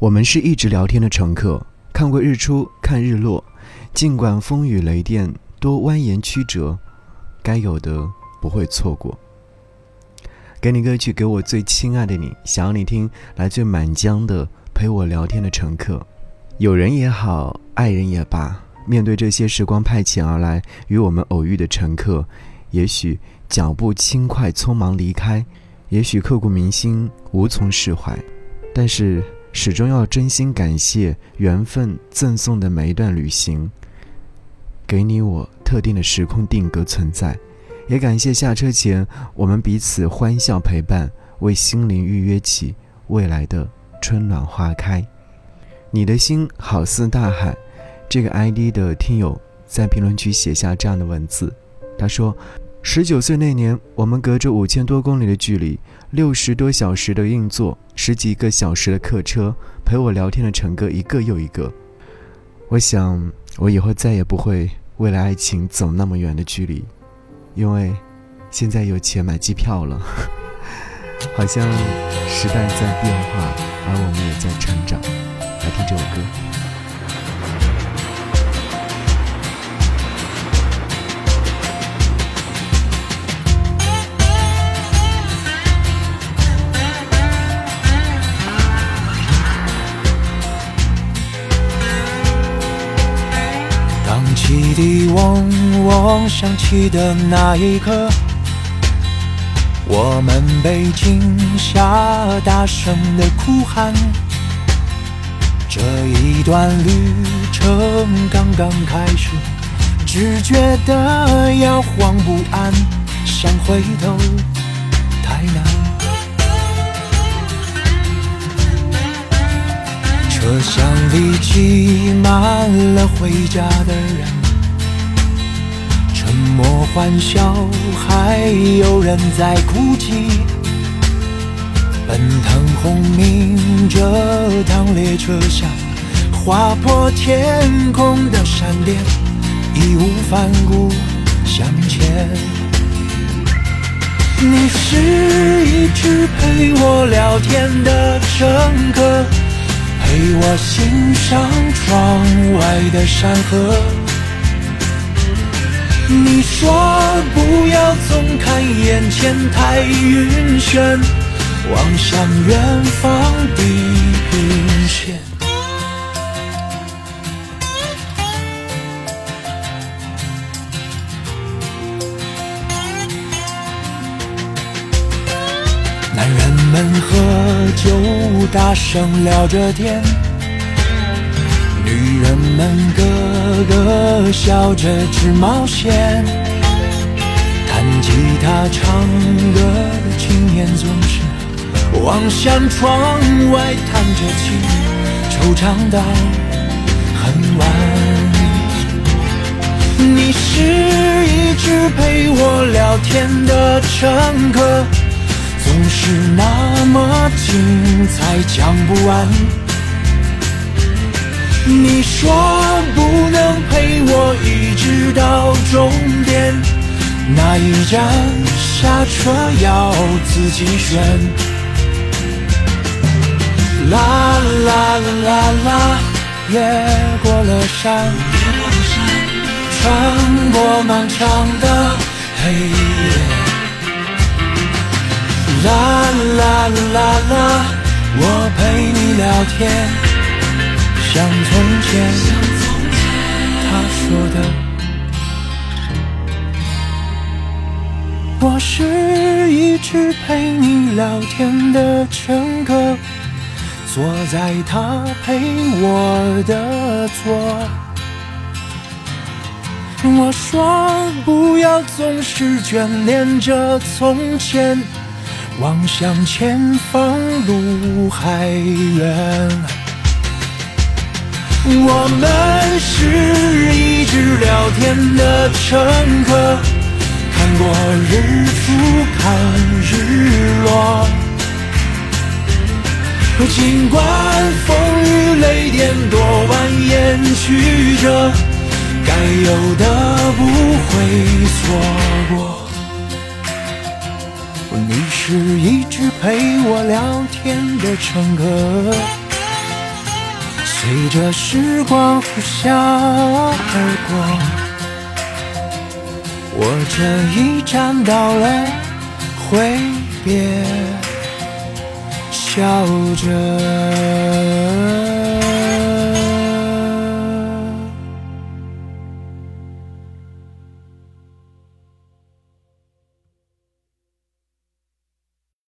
我们是一直聊天的乘客，看过日出，看日落，尽管风雨雷电，多蜿蜒曲折，该有的不会错过。给你歌曲，给我最亲爱的你，想要你听，来自满江的陪我聊天的乘客。有人也好，爱人也罢，面对这些时光派遣而来与我们偶遇的乘客，也许脚步轻快匆忙离开，也许刻骨铭心无从释怀，但是始终要真心感谢缘分赠送的每一段旅行，给你我特定的时空定格存在，也感谢下车前我们彼此欢笑陪伴，为心灵预约起未来的春暖花开。你的心好似大海，这个 ID 的听友在评论区写下这样的文字，他说19岁那年，我们隔着5000多公里的距离，60多小时的硬座，10几个小时的客车，陪我聊天的乘客一个又一个。我想我以后再也不会为了爱情走那么远的距离，因为现在有钱买机票了。好像时代在变化，而我们也在成长。来听这首歌。当汽笛嗡嗡响起的那一刻，我们被惊吓，大声的哭喊。这一段旅程刚刚开始，只觉得摇晃不安，想回头太难。车厢里挤满了回家的人，沉默欢笑，还有人在哭泣。奔腾轰鸣着趟列车厢，划破天空的闪电，义无反顾向前。你是一直陪我聊天的乘客，陪我欣赏窗外的山河。你说不要总看眼前太晕眩，望向远方地平线。男人们喝酒大声聊着天，女人们咯咯笑着织毛线，弹吉他唱歌的青年总是望向窗外，叹着气，惆怅到很晚。你是一直陪我聊天的乘客，总是那么精彩，讲不完。你说不能陪我一直到终点，那一站下车要自己选。啦啦啦啦，越过了山，穿过漫长的黑夜。啦啦啦啦，我陪你聊天，像从前他说的。我是一直陪你聊天的乘客，坐在他陪我的座。我说不要总是眷恋着从前，望向前方路还远。我们是一直聊天的乘客，看过日出，看日落。尽管风雨雷电多蜿蜒曲折，该有的不会错过。你是一直陪我聊天的乘客，陪着时光呼啸而过，我这一站到了挥别，笑着